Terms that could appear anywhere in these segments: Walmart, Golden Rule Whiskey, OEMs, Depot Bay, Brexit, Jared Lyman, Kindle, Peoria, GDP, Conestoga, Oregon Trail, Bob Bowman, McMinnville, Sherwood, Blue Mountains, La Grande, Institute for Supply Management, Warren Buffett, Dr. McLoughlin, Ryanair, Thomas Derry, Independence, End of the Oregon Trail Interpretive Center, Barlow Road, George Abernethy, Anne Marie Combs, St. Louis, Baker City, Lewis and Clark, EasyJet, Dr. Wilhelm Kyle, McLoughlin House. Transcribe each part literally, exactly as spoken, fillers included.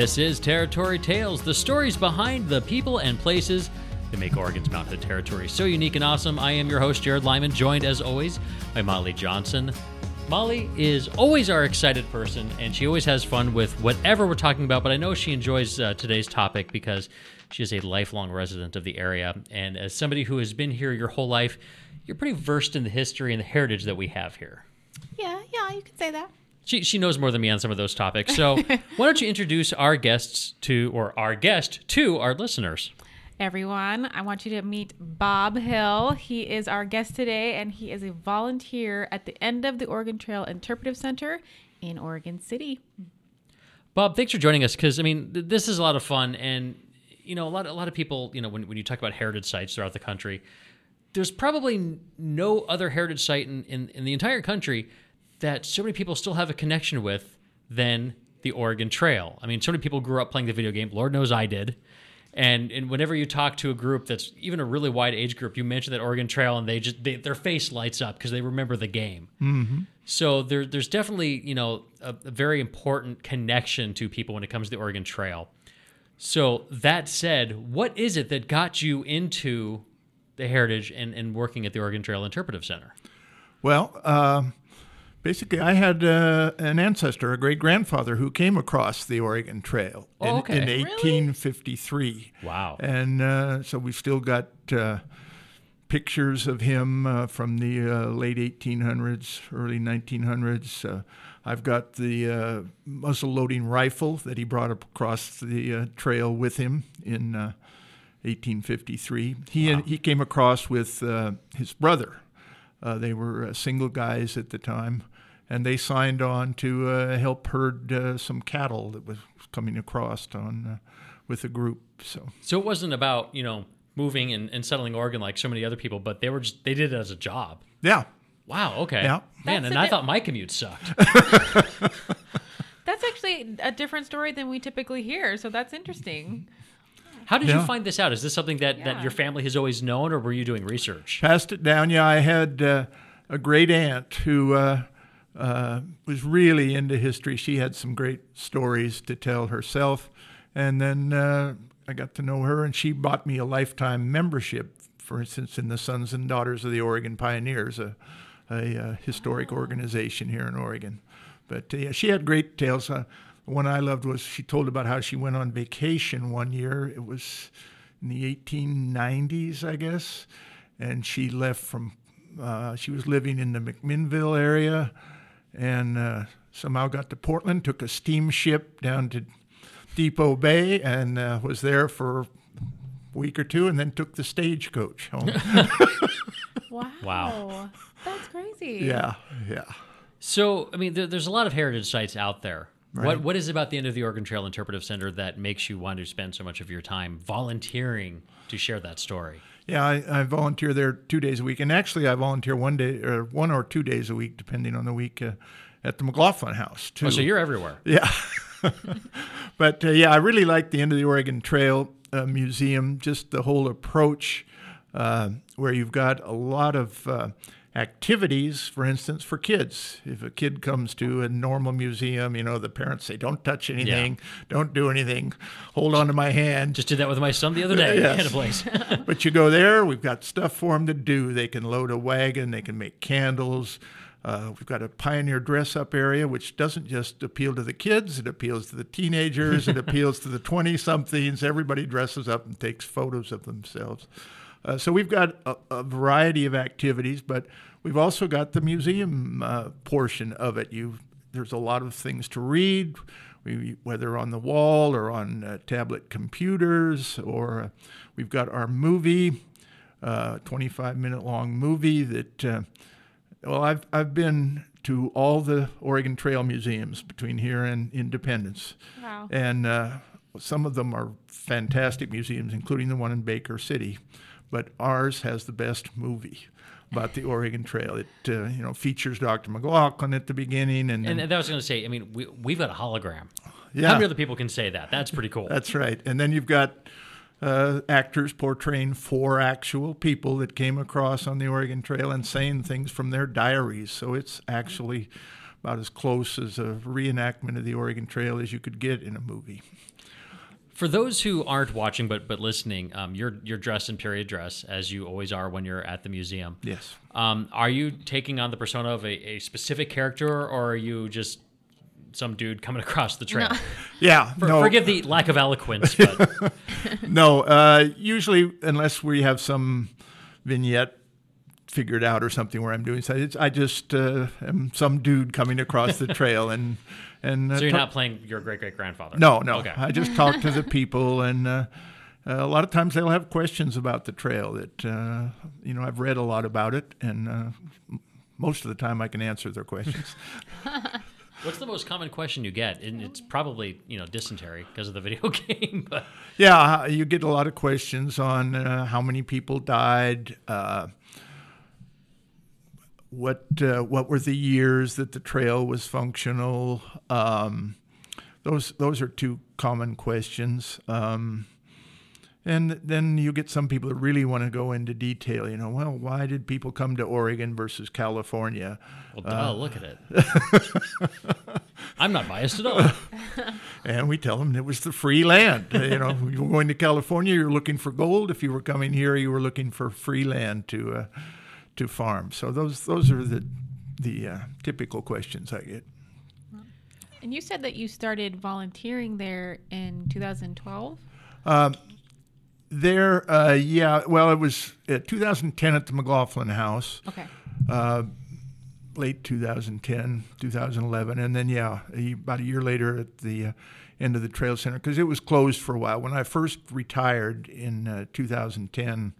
This is Territory Tales, the stories behind the people and places that make Oregon's Mount Hood Territory so unique and awesome. I am your host, Jared Lyman, joined as always by Molly Johnson. Molly is always our excited person, and she always has fun with whatever we're talking about, but I know she enjoys uh, today's topic because she is a lifelong resident of the area, and as somebody who has been here your whole life, you're pretty versed in the history and the heritage that we have here. Yeah, yeah, you could say that. She she knows more than me on some of those topics, so why don't you introduce our guests to, or our guest to our listeners? Everyone, I want you to meet Bob Hill. He is our guest today, and he is a volunteer at the End of the Oregon Trail Interpretive Center in Oregon City. Bob, thanks for joining us, because, I mean, th- this is a lot of fun, and, you know, a lot, a lot of people, you know, when, when you talk about heritage sites throughout the country, there's probably no other heritage site in, in, in the entire country that so many people still have a connection with than the Oregon Trail. I mean, so many people grew up playing the video game. Lord knows I did. And and whenever you talk to a group that's even a really wide age group, you mention that Oregon Trail, and they just they, their face lights up because they remember the game. Mm-hmm. So there, there's definitely, you know, a, a very important connection to people when it comes to the Oregon Trail. So that said, what is it that got you into the heritage and, and working at the Oregon Trail Interpretive Center? Well, uh, basically, I had uh, an ancestor, a great-grandfather, who came across the Oregon Trail in, oh, okay. in eighteen fifty-three. Really? Wow. And uh, so we've still got uh, pictures of him uh, from the uh, late eighteen hundreds, early nineteen hundreds. Uh, I've got the uh, muzzle-loading rifle that he brought across the uh, trail with him in uh, eighteen fifty-three. He, wow. he came across with uh, his brother. Uh, they were uh, single guys at the time, and they signed on to uh, help herd uh, some cattle that was coming across on uh, with a group. So, so it wasn't about, you know, moving and, and settling Oregon like so many other people, but they were just, they did it as a job. Yeah. Wow. Okay. Yeah. Man, That's and I di- thought my commute sucked. That's actually a different story than we typically hear. So that's interesting. How did yeah. you find this out? Is this something that, yeah. that your family has always known, or were you doing research? Passed it down. Yeah, I had uh, a great aunt who uh, uh, was really into history. She had some great stories to tell herself. And then uh, I got to know her, and she bought me a lifetime membership, for instance, in the Sons and Daughters of the Oregon Pioneers, a, a, a historic oh. organization here in Oregon. But uh, yeah, she had great tales. Uh, One I loved was she told about how she went on vacation one year. It was in the eighteen nineties, I guess, and she left from, uh, she was living in the McMinnville area, and uh, somehow got to Portland, took a steamship down to Depot Bay, and uh, was there for a week or two, and then took the stagecoach home. Wow. Wow. That's crazy. Yeah, yeah. So, I mean, there, there's a lot of heritage sites out there. Right. What What is it about the End of the Oregon Trail Interpretive Center that makes you want to spend so much of your time volunteering to share that story? Yeah, I, I volunteer there two days a week. And actually, I volunteer one day or one or two days a week, depending on the week, uh, at the McLoughlin House, too. Oh, so you're everywhere. Yeah. But, uh, yeah, I really like the End of the Oregon Trail uh, Museum, just the whole approach uh, where you've got a lot of uh, – activities, for instance, for kids. If a kid comes to a normal museum, you know, the parents say, don't touch anything, yeah. don't do anything, hold on to my hand. Just did that with my son the other day yes. at a place. But you go there, we've got stuff for them to do. They can load a wagon, they can make candles. Uh, we've got a pioneer dress-up area, which doesn't just appeal to the kids, it appeals to the teenagers, it appeals to the twenty-somethings. Everybody dresses up and takes photos of themselves. Uh, so we've got a, a variety of activities, but we've also got the museum uh, portion of it. You, there's a lot of things to read, we, whether on the wall or on uh, tablet computers, or uh, we've got our movie, uh, twenty-five minute long movie that, uh, well, I've I've been to all the Oregon Trail museums between here and Independence. Wow. And uh, some of them are fantastic museums, including the one in Baker City. But ours has the best movie about the Oregon Trail. It uh, you know features Doctor McLoughlin at the beginning, and and, and I was going to say, I mean, we we've got a hologram. Yeah, how many other people can say that? That's pretty cool. That's right. And then you've got uh, actors portraying four actual people that came across on the Oregon Trail and saying things from their diaries. So it's actually about as close as a reenactment of the Oregon Trail as you could get in a movie. For those who aren't watching but but listening, um, you're you're dressed in period dress, as you always are when you're at the museum. Yes. Um, are you taking on the persona of a, a specific character, or are you just some dude coming across the trail? No. Yeah. For, no. Forgive the lack of eloquence. But. no. Uh, usually, unless we have some vignette figured out or something where I'm doing something, I just uh, am some dude coming across the trail and... And, uh, so you're talk- not playing your great-great-grandfather? No, no. Okay. I just talk to the people, and uh, a lot of times they'll have questions about the trail that, uh, you know, I've read a lot about it, and uh, most of the time I can answer their questions. What's the most common question you get? And it's probably, you know, dysentery because of the video game. But. Yeah, you get a lot of questions on uh, how many people died, uh What uh, what were the years that the trail was functional? Um, those those are two common questions. Um, and then you get some people that really want to go into detail. You know, well, why did people come to Oregon versus California? Well, duh, uh, look at it. I'm not biased at all. And we tell them it was the free land. You know, you were going to California, you were looking for gold. If you were coming here, you were looking for free land to... Uh, to farm. So those those are the the uh, typical questions I get. And you said that you started volunteering there in two thousand twelve? Um, there, uh, yeah, well, it was uh, two thousand ten at the McLoughlin House. Okay. Uh, late two thousand ten, two thousand eleven, and then, yeah, a, about a year later at the uh, End of the Trail Center, because it was closed for a while. When I first retired in uh, two thousand ten,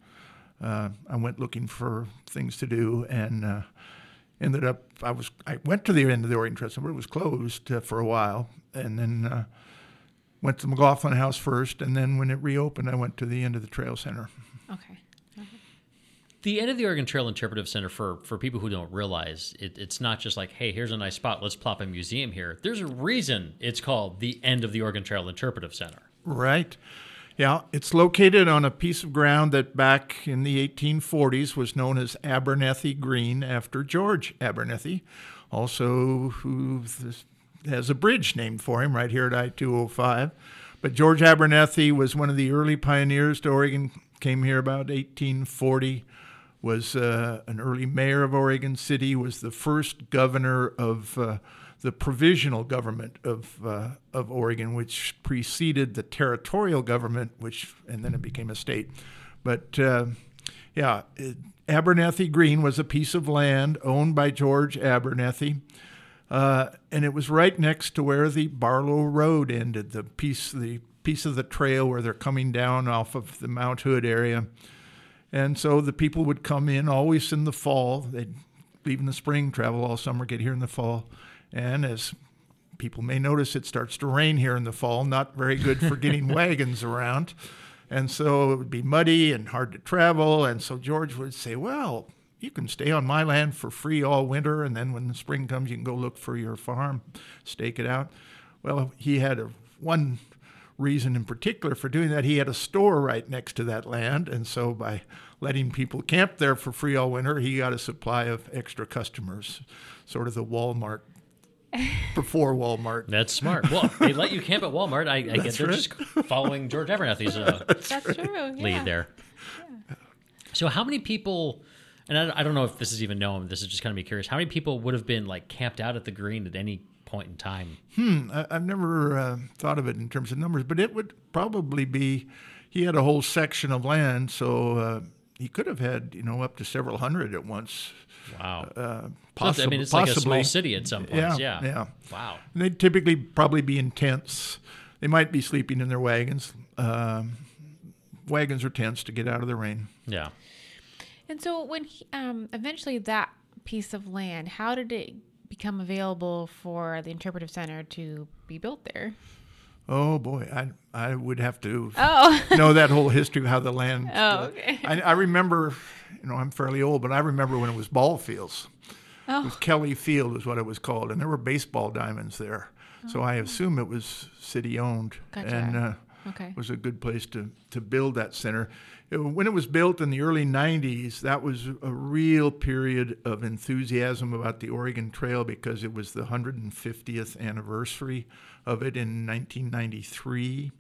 Uh, I went looking for things to do and uh, ended up, I was I went to the End of the Oregon Trail Center. It was closed uh, for a while, and then uh, went to the McLoughlin House first, and then when it reopened, I went to the End of the Trail Center. Okay. Okay. The End of the Oregon Trail Interpretive Center, for, for people who don't realize, it, it's not just like, hey, here's a nice spot, let's plop a museum here. There's a reason it's called the End of the Oregon Trail Interpretive Center. Right. Yeah, it's located on a piece of ground that back in the eighteen forties was known as Abernethy Green, after George Abernethy, also who has a bridge named for him right here at I two oh five. But George Abernethy was one of the early pioneers to Oregon, came here about eighteen forty, was uh, an early mayor of Oregon City, was the first governor of uh, the provisional government of uh, of Oregon, which preceded the territorial government, which and then it became a state. But uh, yeah, it, Abernethy Green was a piece of land owned by George Abernethy, uh, and it was right next to where the Barlow Road ended, the piece the piece of the trail where they're coming down off of the Mount Hood area. And so the people would come in always in the fall. They'd leave in the spring, travel all summer, get here in the fall. And as people may notice, it starts to rain here in the fall, not very good for getting wagons around. And so it would be muddy and hard to travel. And so George would say, well, you can stay on my land for free all winter, and then when the spring comes, you can go look for your farm, stake it out. Well, he had a, one reason in particular for doing that. He had a store right next to that land, and so by letting people camp there for free all winter, he got a supply of extra customers, sort of the Walmart before Walmart. That's smart. Well, they let you camp at Walmart. I, I guess they're right. Just following George Abernethy's uh, That's right. lead yeah. there. Yeah. So how many people, and I, I don't know if this is even known, this is just kind of me curious, how many people would have been like camped out at the Green at any point in time? Hmm. I, I've never uh, thought of it in terms of numbers, but it would probably be, he had a whole section of land, so uh, he could have had, you know, up to several hundred at once. Wow. Uh, possi- I mean, it's possibly. Like a small city at some points. Yeah, yeah. yeah. Wow. And they'd typically probably be in tents. They might be sleeping in their wagons. Um, wagons or tents to get out of the rain. Yeah. And so when he, um, eventually that piece of land, how did it become available for the Interpretive Center to be built there? Oh, boy, I I would have to oh. know that whole history of how the land... Oh, okay. I, I remember, you know, I'm fairly old, but I remember when it was ball fields. Oh. It was Kelly Field is what it was called, and there were baseball diamonds there. Oh. So I assume it was city-owned. Gotcha. And uh, okay. was a good place to, to build that center. It, when it was built in the early nineties, that was a real period of enthusiasm about the Oregon Trail because it was the one hundred fiftieth anniversary of it in nineteen ninety-three.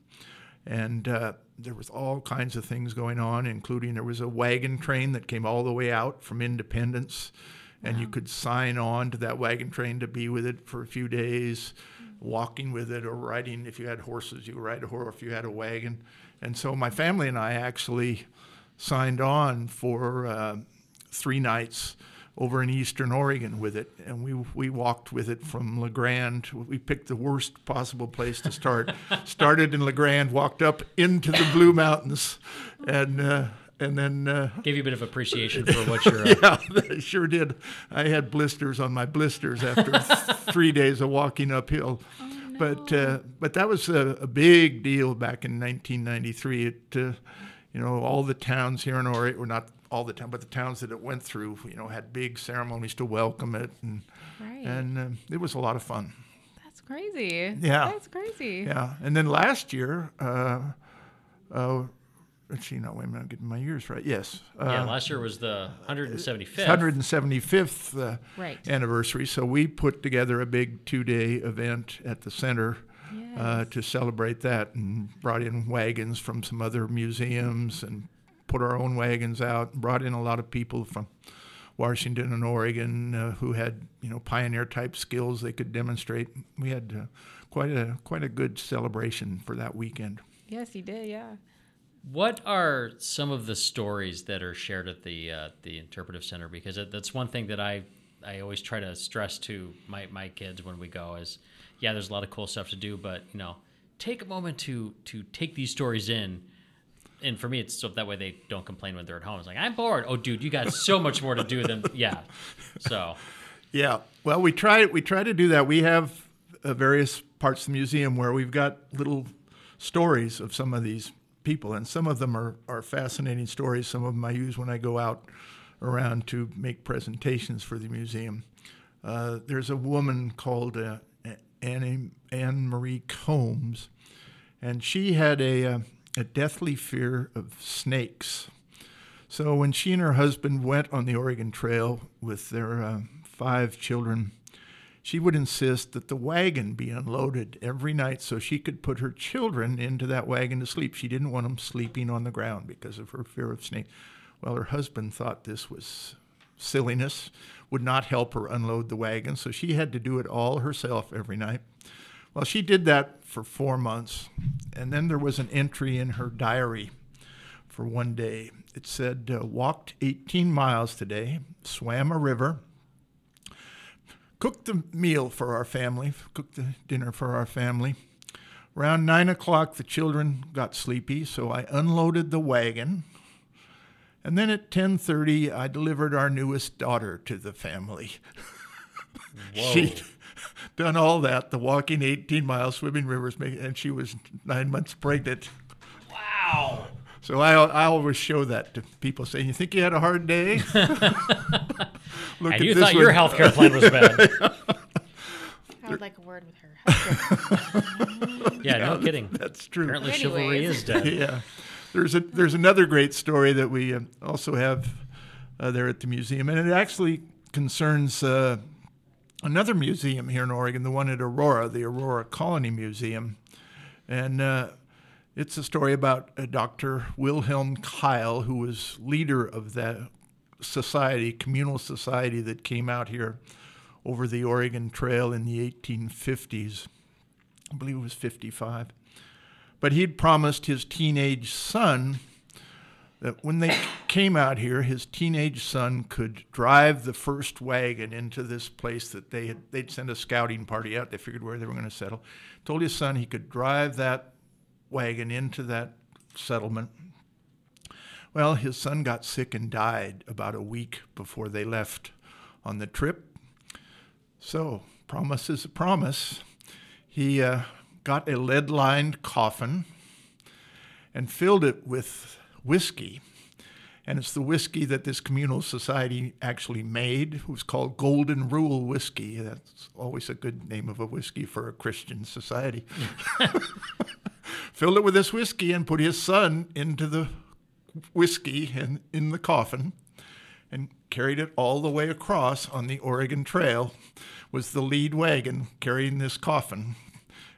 And uh, there was all kinds of things going on, including there was a wagon train that came all the way out from Independence, and wow. you could sign on to that wagon train to be with it for a few days, walking with it or riding. If you had horses, you could ride a horse if you had a wagon. And so my family and I actually signed on for uh, three nights over in eastern Oregon with it, and we we walked with it from La Grande. We picked the worst possible place to start. Started in La Grande, walked up into the Blue Mountains, and uh, and then uh, gave you a bit of appreciation for what you're. Uh, yeah, I sure did. I had blisters on my blisters after three days of walking uphill, oh, no. but uh, but that was a, a big deal back in nineteen ninety-three. It uh, you know all the towns here in Oregon were not. all the time, but the towns that it went through, you know, had big ceremonies to welcome it, and right. and um, it was a lot of fun. That's crazy. Yeah. That's crazy. Yeah. And then last year, uh, uh, let's see, no, wait a minute, I'm getting my years right. Yes. Uh, yeah, last year was the one hundred seventy-fifth. one hundred seventy-fifth uh, right. anniversary, so we put together a big two-day event at the center. Yes. uh, to celebrate that, and brought in wagons from some other museums and put our own wagons out, and brought in a lot of people from Washington and Oregon uh, who had, you know, pioneer-type skills they could demonstrate. We had uh, quite a quite a good celebration for that weekend. Yes, you did, yeah. What are some of the stories that are shared at the uh, the Interpretive Center? Because that's one thing that I I always try to stress to my, my kids when we go is, yeah, there's a lot of cool stuff to do, but, you know, take a moment to to take these stories in. And for me, it's so that way they don't complain when they're at home. It's like, I'm bored. Oh, dude, you got so much more to do than, yeah. So, yeah. Well, we try we try to do that. We have uh, various parts of the museum where we've got little stories of some of these people, and some of them are, are fascinating stories. Some of them I use when I go out around to make presentations for the museum. Uh, there's a woman called uh, Anne, Anne Marie Combs, and she had a... Uh, a deathly fear of snakes. So when she and her husband went on the Oregon Trail with their uh, five children, she would insist that the wagon be unloaded every night so she could put her children into that wagon to sleep. She didn't want them sleeping on the ground because of her fear of snakes. Well, her husband thought this was silliness, would not help her unload the wagon, so she had to do it all herself every night. Well, she did that for four months, and then there was an entry in her diary for one day. It said, uh, walked eighteen miles today, swam a river, cooked the meal for our family, cooked the dinner for our family. Around nine o'clock, the children got sleepy, so I unloaded the wagon. And then at ten thirty, I delivered our newest daughter to the family. Whoa. She... done all that, the walking eighteen miles, swimming rivers, and she was nine months pregnant. Wow. So I I always show that to people saying, you think you had a hard day? Look and at you this thought one. Your healthcare plan was bad. I would like a word with her. yeah, yeah, no kidding. That's true. Apparently Anyways. Chivalry is dead. Yeah. There's, a, there's another great story that we uh, also have uh, there at the museum, and it actually concerns... Uh, Another museum here in Oregon, the one at Aurora, the Aurora Colony Museum. And uh, it's a story about uh, Doctor Wilhelm Kyle, who was leader of that society, communal society that came out here over the Oregon Trail in the eighteen fifties. I believe it was fifty-five. But he'd promised his teenage son that when they came out here, his teenage son could drive the first wagon into this place that they had, they'd sent a scouting party out. They figured where they were going to settle. Told his son he could drive that wagon into that settlement. Well, his son got sick and died about a week before they left on the trip. So, promise is a promise. He uh, got a lead-lined coffin and filled it with whiskey, and it's the whiskey that this communal society actually made. It was called Golden Rule Whiskey. That's always a good name of a whiskey for a Christian society. filled it with this whiskey and put his son into the whiskey and in the coffin and carried it all the way across on the Oregon Trail, was the lead wagon carrying this coffin.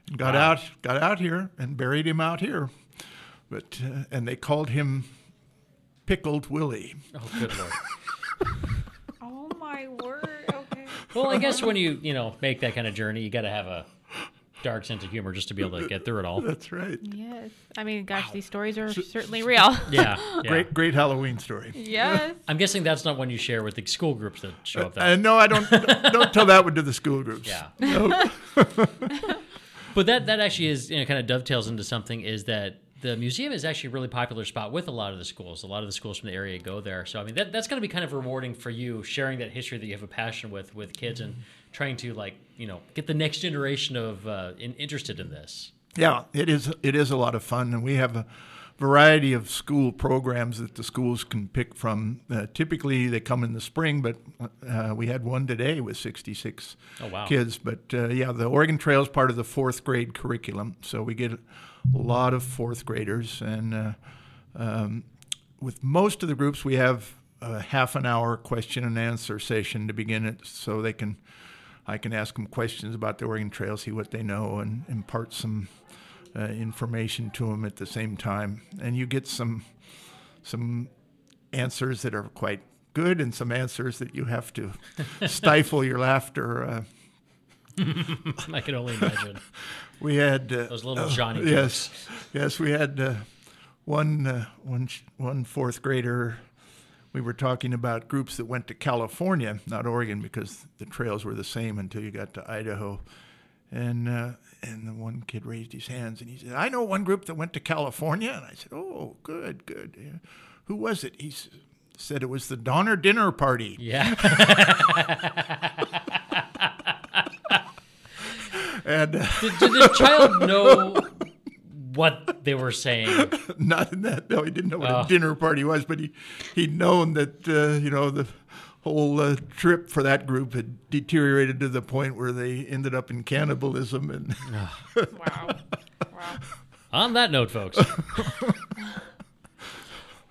And got wow. out got out here and buried him out here. But uh, and they called him Pickled Willie. Oh, good Lord. Oh, my word. Okay. Well, I guess when you, you know, make that kind of journey, you got to have a dark sense of humor just to be able to get through it all. That's right. Yes. I mean, gosh, wow. These stories are so, certainly real. Yeah, yeah. Great great Halloween story. Yes. I'm guessing that's not one you share with the school groups that show up there. Uh, uh, no, I don't. Don't tell that one to the school groups. Yeah. No. But that, that actually is, you know, kind of dovetails into something, is that the museum is actually a really popular spot with a lot of the schools. A lot of the schools from the area go there. So, I mean, that that's going to be kind of rewarding for you, sharing that history that you have a passion with with kids and trying to, like, you know, get the next generation of uh, in, interested in this. Yeah, it is it is a lot of fun. And we have a variety of school programs that the schools can pick from. Uh, typically, they come in the spring, but uh, we had one today with sixty-six oh, wow. kids. But, uh, yeah, the Oregon Trail is part of the fourth grade curriculum. So we get a lot of fourth graders. And uh, um, with most of the groups, we have a half an hour question and answer session to begin it, so they can... I can ask them questions about the Oregon Trail, see what they know, and impart some uh, information to them at the same time. And you get some some answers that are quite good and some answers that you have to stifle your laughter. Uh, I can only imagine. We had... Uh, Those little Johnny uh, Yes, yes, we had uh, one, uh, one, one fourth grader... We were talking about groups that went to California, not Oregon, because the trails were the same until you got to Idaho. And uh, and the one kid raised his hands, and he said, I know one group that went to California. And I said, oh, good, good. Yeah. Who was it? He s- said it was the Donner Dinner Party. Yeah. and uh, did, did the child know... what they were saying? Not in that. No, he didn't know what oh. a dinner party was, but he, he'd known that, uh, you know, the whole uh, trip for that group had deteriorated to the point where they ended up in cannibalism. And oh. wow. Wow. On that note, folks.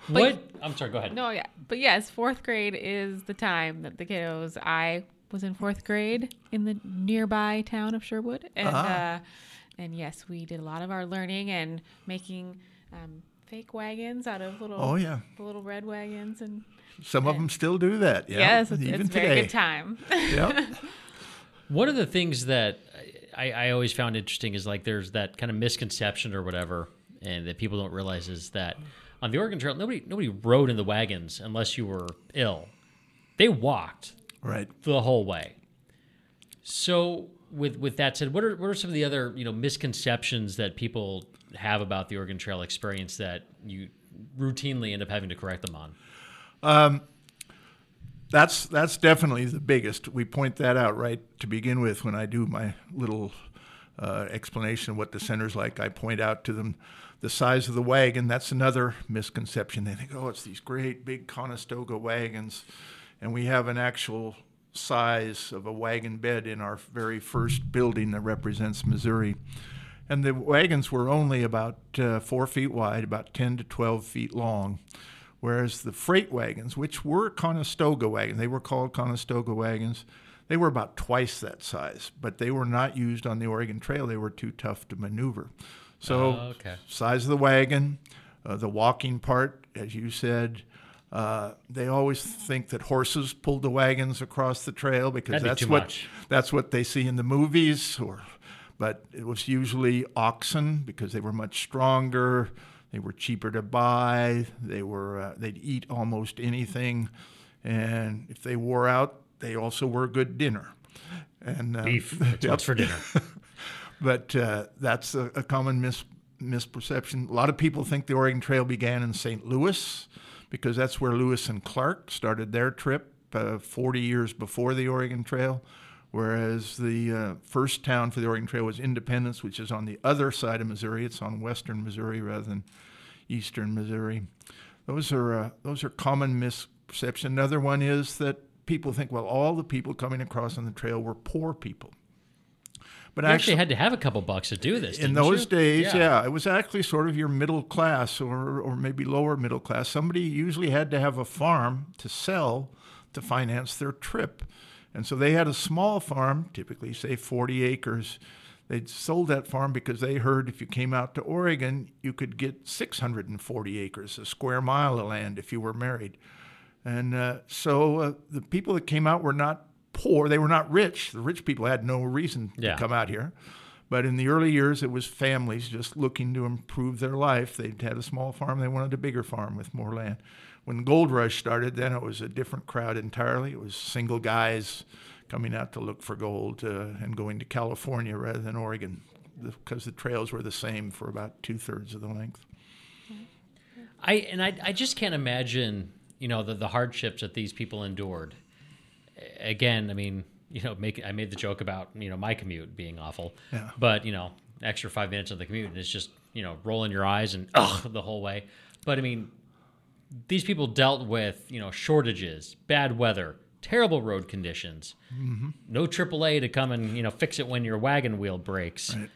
What? I'm sorry, go ahead. No, yeah. But yes, fourth grade is the time that the kiddos, I was in fourth grade in the nearby town of Sherwood. And, uh-huh. uh And yes, we did a lot of our learning and making um, fake wagons out of little oh, yeah. little red wagons. and Some and, of them still do that. Yeah. Yes, it's, Even it's today. Very good time. Yep. One of the things that I, I always found interesting is, like, there's that kind of misconception or whatever, and that people don't realize, is that on the Oregon Trail, nobody nobody rode in the wagons unless you were ill. They walked right the whole way. So... With with that said, what are what are some of the other, you know, misconceptions that people have about the Oregon Trail experience that you routinely end up having to correct them on? Um, that's that's definitely the biggest. We point that out right to begin with when I do my little uh, explanation of what the center's like. I point out to them the size of the wagon. That's another misconception. They think, oh, it's these great big Conestoga wagons, and we have an actual size of a wagon bed in our very first building that represents Missouri. And the wagons were only about uh, four feet wide, about ten to twelve feet long, whereas the freight wagons, which were Conestoga wagons, they were called Conestoga wagons, they were about twice that size, but they were not used on the Oregon Trail. They were too tough to maneuver. So oh, okay. size of the wagon, uh, the walking part, as you said, Uh, they always think that horses pulled the wagons across the trail because that's what that's what they see in the movies. Or, but it was usually oxen because they were much stronger, they were cheaper to buy, they were uh, they'd eat almost anything, and if they wore out, they also were a good dinner. And uh, beef, that's yep. what's for dinner. But uh, that's a, a common mis- misperception. A lot of people think the Oregon Trail began in Saint Louis, because that's where Lewis and Clark started their trip uh, forty years before the Oregon Trail, whereas the uh, first town for the Oregon Trail was Independence, which is on the other side of Missouri. It's on western Missouri rather than eastern Missouri. Those are uh, those are common misperceptions. Another one is that people think, well, all the people coming across on the trail were poor people. But you actually, actually had to have a couple bucks to do this, didn't in those you? days, yeah. yeah. It was actually sort of your middle class or or maybe lower middle class. Somebody usually had to have a farm to sell to finance their trip. And so they had a small farm, typically, say, forty acres. They'd sold that farm because they heard if you came out to Oregon, you could get six hundred forty acres, a square mile of land if you were married. And uh, so uh, the people that came out were not poor. They were not rich. The rich people had no reason yeah. to come out here. But in the early years, it was families just looking to improve their life. They'd had a small farm. They wanted a bigger farm with more land. When Gold Rush started, then it was a different crowd entirely. It was single guys coming out to look for gold uh, and going to California rather than Oregon because the trails were the same for about two-thirds of the length. I And I, I just can't imagine, you know, the, the hardships that these people endured. Again, I mean, you know, make, I made the joke about, you know, my commute being awful. Yeah. But, you know, extra five minutes of the commute, and it's just, you know, rolling your eyes and ugh, the whole way. But, I mean, these people dealt with, you know, shortages, bad weather, terrible road conditions, mm-hmm. no triple A to come and, you know, fix it when your wagon wheel breaks. Right.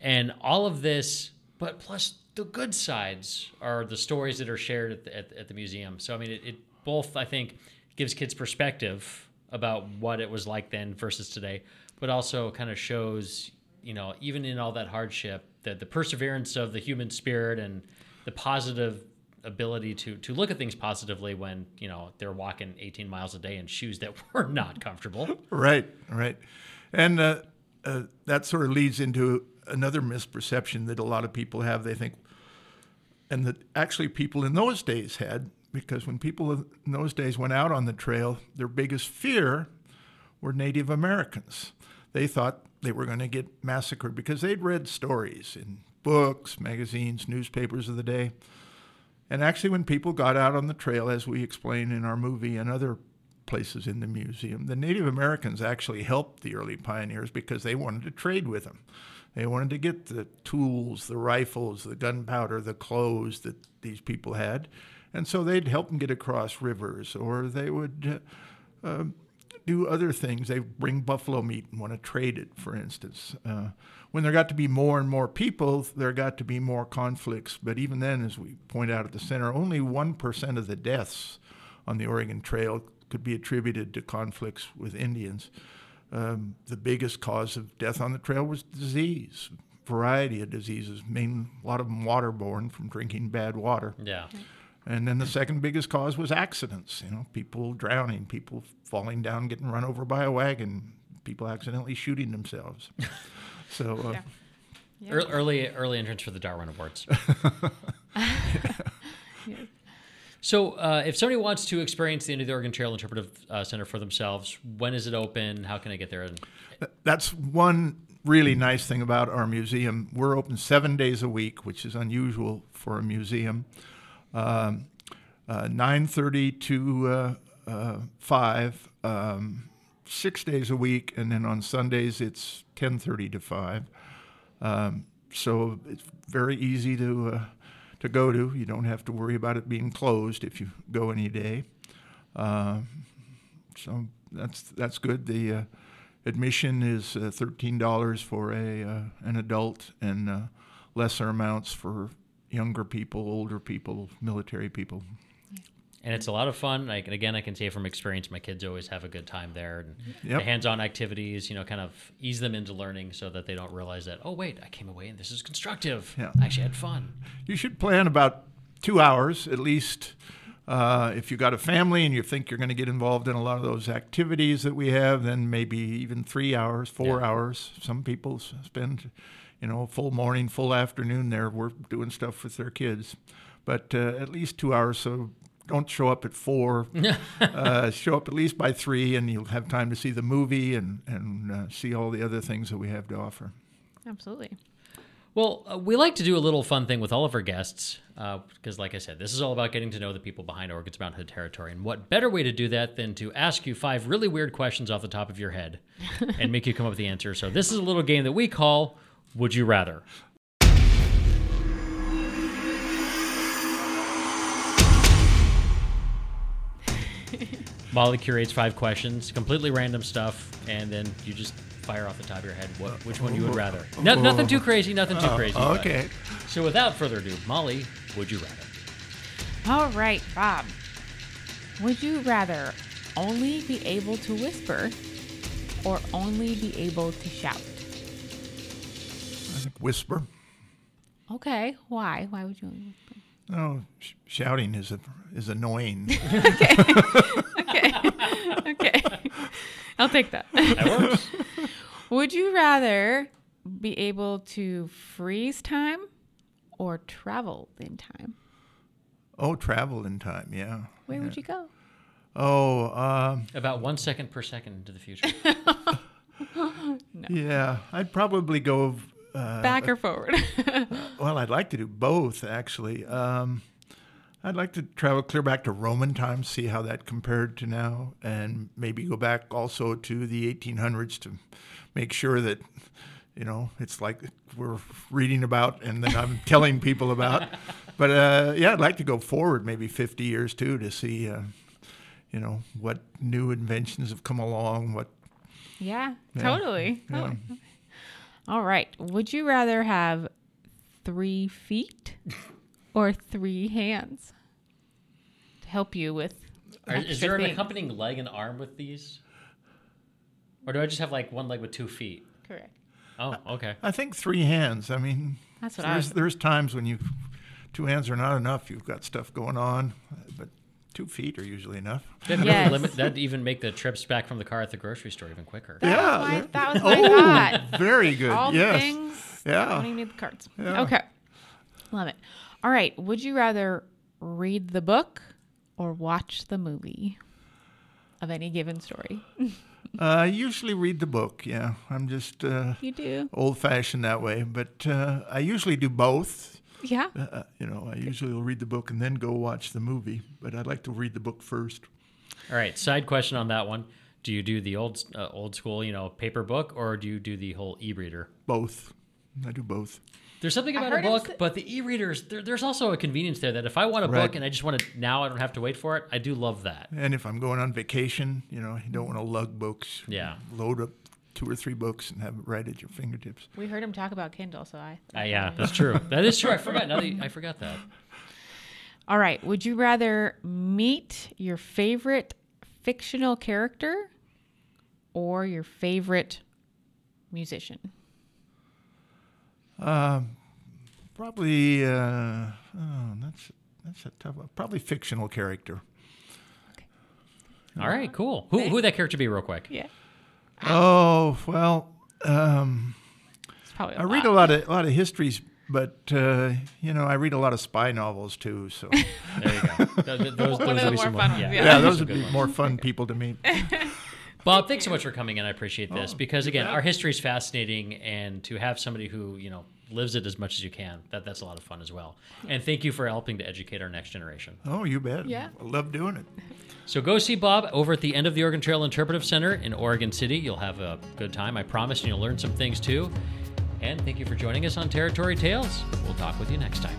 And all of this, but plus the good sides are the stories that are shared at the, at, at the museum. So, I mean, it, it both, I think, gives kids perspective about what it was like then versus today, but also kind of shows, you know, even in all that hardship, that the perseverance of the human spirit and the positive ability to to look at things positively when, you know, they're walking eighteen miles a day in shoes that were not comfortable. Right, right. And uh, uh, that sort of leads into another misperception that a lot of people have. They think, and that actually people in those days had, because when people in those days went out on the trail, their biggest fear were Native Americans. They thought they were going to get massacred because they'd read stories in books, magazines, newspapers of the day. And actually, when people got out on the trail, as we explain in our movie and other places in the museum, the Native Americans actually helped the early pioneers because they wanted to trade with them. They wanted to get the tools, the rifles, the gunpowder, the clothes that these people had. And so they'd help them get across rivers, or they would uh, uh, do other things. They'd bring buffalo meat and want to trade it, for instance. Uh, when there got to be more and more people, there got to be more conflicts. But even then, as we point out at the center, only one percent of the deaths on the Oregon Trail could be attributed to conflicts with Indians. Um, the biggest cause of death on the trail was disease, variety of diseases, mainly a lot of them waterborne from drinking bad water. Yeah. And then the second biggest cause was accidents, you know, people drowning, people falling down, getting run over by a wagon, people accidentally shooting themselves. So uh, yeah. Yeah. early early entrance for the Darwin Awards. Yeah. So uh, if somebody wants to experience the End of the Oregon Trail Interpretive uh, Center for themselves, when is it open? How can I get there? That's one really nice thing about our museum. We're open seven days a week, which is unusual for a museum. Um, uh, nine thirty to uh, uh, five, um, six days a week, and then on Sundays it's ten thirty to five. Um, so it's very easy to uh, to go to. You don't have to worry about it being closed if you go any day. Um, so that's that's good. The uh, admission is uh, thirteen dollars for a uh, an adult, and uh, lesser amounts for younger people, older people, military people. And it's a lot of fun. I can, again, I can say from experience, my kids always have a good time there. And yep. the hands-on activities, you know, kind of ease them into learning so that they don't realize that, oh, wait, I came away and this is constructive. Yeah. I actually had fun. You should plan about two hours at least. Uh, if you got a family and you think you're going to get involved in a lot of those activities that we have, then maybe even three hours, four yeah. hours. Some people spend, you know, full morning, full afternoon there. We're doing stuff with their kids. But uh, at least two hours, so don't show up at four. uh, show up at least by three, and you'll have time to see the movie and, and uh, see all the other things that we have to offer. Absolutely. Well, uh, we like to do a little fun thing with all of our guests because, uh, like I said, this is all about getting to know the people behind Oregon's Mount Hood Territory. And what better way to do that than to ask you five really weird questions off the top of your head and make you come up with the answer. So this is a little game that we call Would You Rather? Molly curates five questions, completely random stuff, and then you just fire off the top of your head what, which one you would rather. No, nothing too crazy, nothing too crazy. Uh, okay. But. So without further ado, Molly, would you rather? All right, Bob. Would you rather only be able to whisper or only be able to shout? I think whisper. Okay. Why? Why would you only whisper? Oh, sh- shouting is a, is annoying. Okay. Okay. Okay. I'll take that. That works. Would you rather be able to freeze time or travel in time? Oh, travel in time, yeah. Where yeah. would you go? Oh. Um, About one second per second into the future. No. Yeah. I'd probably go... Uh, back or forward? Well, I'd like to do both, actually. Um, I'd like to travel clear back to Roman times, see how that compared to now, and maybe go back also to the eighteen hundreds to make sure that, you know, it's like we're reading about and then I'm telling people about. But, uh, yeah, I'd like to go forward maybe fifty years, too, to see, uh, you know, what new inventions have come along. What? Yeah, yeah totally. Yeah. totally. All right. Would you rather have three feet or three hands to help you with? Are, is there things? An accompanying leg and arm with these? Or do I just have like one leg with two feet? Correct. Oh, okay. I, I think three hands. I mean, That's what there's, I there's times when you two hands are not enough. You've got stuff going on, but two feet are usually enough. That'd, yes. really limit, that'd even make the trips back from the car at the grocery store even quicker. That yeah. Was my, that was my oh, thought. Very good. All yes. things. Yeah. Only need the cards. Yeah. Okay. Love it. All right. Would you rather read the book or watch the movie of any given story? I uh, usually read the book. Yeah. I'm just uh, you do. old-fashioned that way. But uh, I usually do both. Yeah. Uh, you know, I usually will read the book and then go watch the movie, but I'd like to read the book first. All right. Side question on that one. Do you do the old uh, old school, you know, paper book, or do you do the whole e-reader? Both. I do both. There's something about a book, but the e-readers, there, there's also a convenience there that if I want a right. book and I just want it now, I don't have to wait for it. I do love that. And if I'm going on vacation, you know, you don't want to lug books. Yeah. Load up two or three books and have it right at your fingertips. We heard him talk about Kindle, so I... Uh, yeah, that's true. That is true. I forgot. Now that I forgot that. All right. Would you rather meet your favorite fictional character or your favorite musician? Um, probably... Uh, oh, that's that's a tough one. Probably fictional character. Okay. All right, cool. Who, who would that character be real quick? Yeah. Oh, well, um, I read a lot of a lot of histories, but, uh, you know, I read a lot of spy novels, too. So there you go. Those, those, those would be more fun ones. Yeah, yeah, yeah those would be ones. More fun people to meet. Bob, thanks so much for coming in. I appreciate this oh, because, again, yeah. our history is fascinating, and to have somebody who, you know, lives it as much as you can, that that's a lot of fun as well. And thank you for helping to educate our next generation. Oh, you bet. Yeah. I love doing it. So go see Bob over at the End of the Oregon Trail Interpretive Center in Oregon City. You'll have a good time, I promise, and you'll learn some things too. And thank you for joining us on Territory Tales. We'll talk with you next time.